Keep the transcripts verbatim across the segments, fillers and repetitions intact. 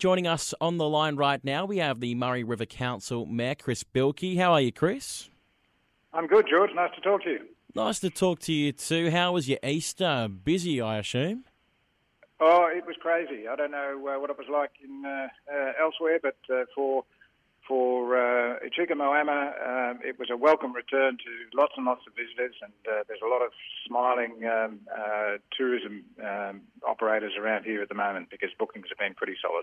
Joining us on the line right now, we have the Murray River Council Mayor, Chris Bilkey. How are you, Chris? I'm good, George. Nice to talk to you. Nice to talk to you too. How was your Easter? Busy, I assume? Oh, it was crazy. I don't know uh, what it was like in uh, uh, elsewhere, but uh, for for uh, Echuca-Moama, um, it was a welcome return to lots and lots of visitors, and uh, there's a lot of smiling um, uh, tourism um, operators around here at the moment because bookings have been pretty solid.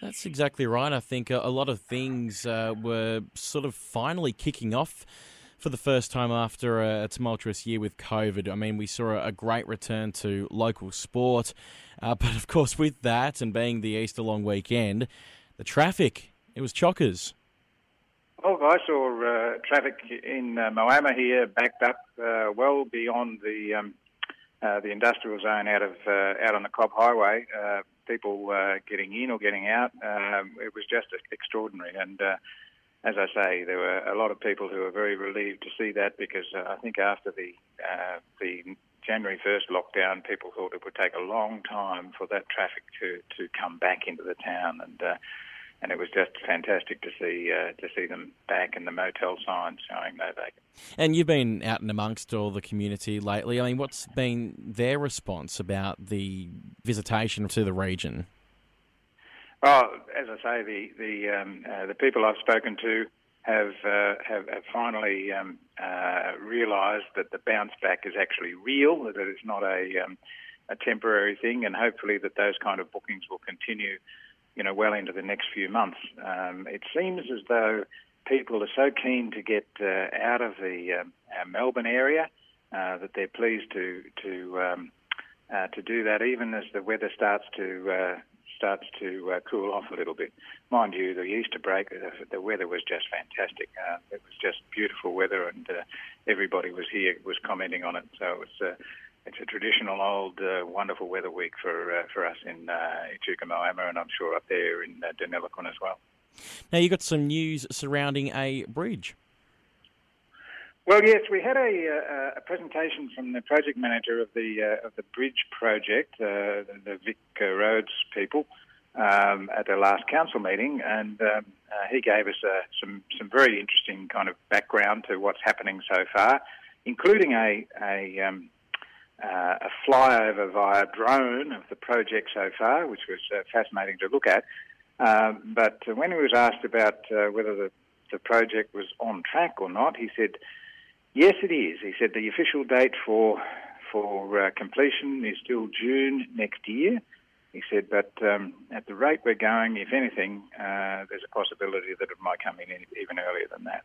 That's exactly right. I think a lot of things uh, were sort of finally kicking off for the first time after a tumultuous year with COVID. I mean, we saw a great return to local sport, uh, but of course with that and being the Easter long weekend, the traffic, it was chockers. Oh, I saw uh, traffic in uh, Moama here backed up uh, well beyond the um, uh, the industrial zone out of uh, out on the Cobb Highway. Uh, people uh, getting in or getting out, um, it was just extraordinary. And uh, as I say, there were a lot of people who were very relieved to see that because uh, I think after the uh, the January first lockdown, people thought it would take a long time for that traffic to, to come back into the town, and uh, and it was just fantastic to see uh, to see them back and the motel signs showing they're back. And you've been out and amongst all the community lately. I mean, what's been their response about the visitation to the region? Well, as I say, the the um, uh, the people I've spoken to have uh, have, have finally um, uh, realised that the bounce back is actually real, that it's not a um, a temporary thing, and hopefully that those kind of bookings will continue, you know, well into the next few months. Um, it seems as though people are so keen to get uh, out of the um, our Melbourne area uh, that they're pleased to to um, uh, to do that, even as the weather starts to. Uh, starts to uh, cool off a little bit. Mind you, the Easter break, the, the weather was just fantastic. Uh, it was just beautiful weather, and uh, everybody was here, was commenting on it. So it's a, it's a traditional old uh, wonderful weather week for uh, for us in uh, Echuca-Moama, and I'm sure up there in uh, Deniliquin as well. Now, you got some news surrounding a bridge. Well, yes, we had a, a, a presentation from the project manager of the uh, of the bridge project, uh, the Vic Roads people, um, at their last council meeting, and um, uh, he gave us uh, some some very interesting kind of background to what's happening so far, including a a, um, uh, a flyover via drone of the project so far, which was uh, fascinating to look at. Um, but when he was asked about uh, whether the the project was on track or not, he said, yes, it is. He said the official date for for uh, completion is still June next year. He said, but um, at the rate we're going, if anything, uh, there's a possibility that it might come in even earlier than that.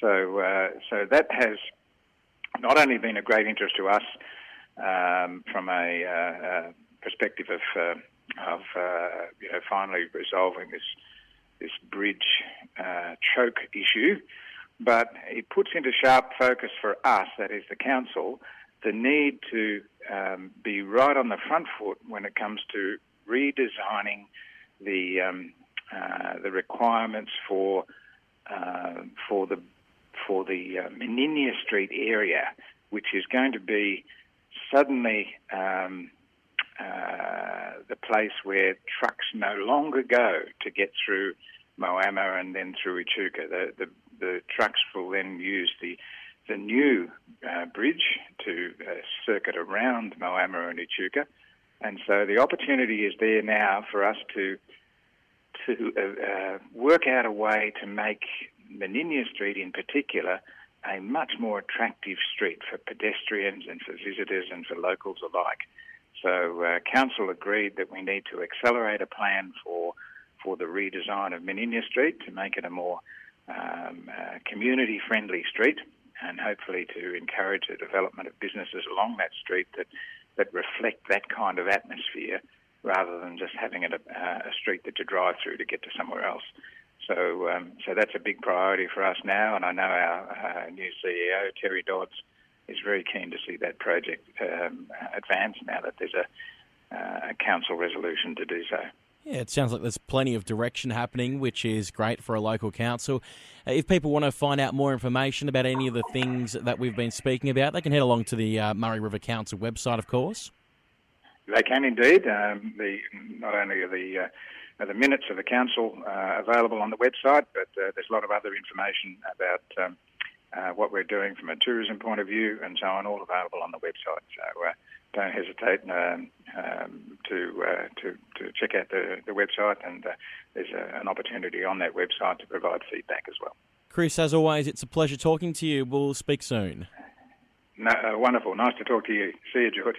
So, uh, so that has not only been of great interest to us um, from a uh, uh, perspective of uh, of uh, you know, finally resolving this this bridge uh, choke issue, but it puts into sharp focus for us, that is the council, the need to um, be right on the front foot when it comes to redesigning the um, uh, the requirements for uh, for the for the uh, Meninia Street area, which is going to be suddenly um, uh, the place where trucks no longer go to get through Moama and then through Echuca. The, the, the trucks will then use the the new uh, bridge to uh, circuit around Moama and Echuca, and so the opportunity is there now for us to to uh, uh, work out a way to make Meninia Street in particular a much more attractive street for pedestrians and for visitors and for locals alike. So uh, council agreed that we need to accelerate a plan for for the redesign of Meninia Street to make it a more um, uh, community-friendly street, and hopefully to encourage the development of businesses along that street that, that reflect that kind of atmosphere rather than just having it a, uh, a street that you drive through to get to somewhere else. So um, so that's a big priority for us now, and I know our uh, new C E O, Terry Dodds, is very keen to see that project um, advance now that there's a, uh, a council resolution to do so. Yeah, it sounds like there's plenty of direction happening, which is great for a local council. Uh, if people want to find out more information about any of the things that we've been speaking about, they can head along to the uh, Murray River Council website, of course. They can indeed. Um, the, not only are the uh, the minutes of the council uh, available on the website, but uh, there's a lot of other information about um, uh, what we're doing from a tourism point of view and so on, all available on the website. So uh, don't hesitate um, um, to, uh, to to check out the, the website, and uh, there's a, an opportunity on that website to provide feedback as well. Chris, as always, it's a pleasure talking to you. We'll speak soon. No, uh, wonderful. Nice to talk to you. See you, George.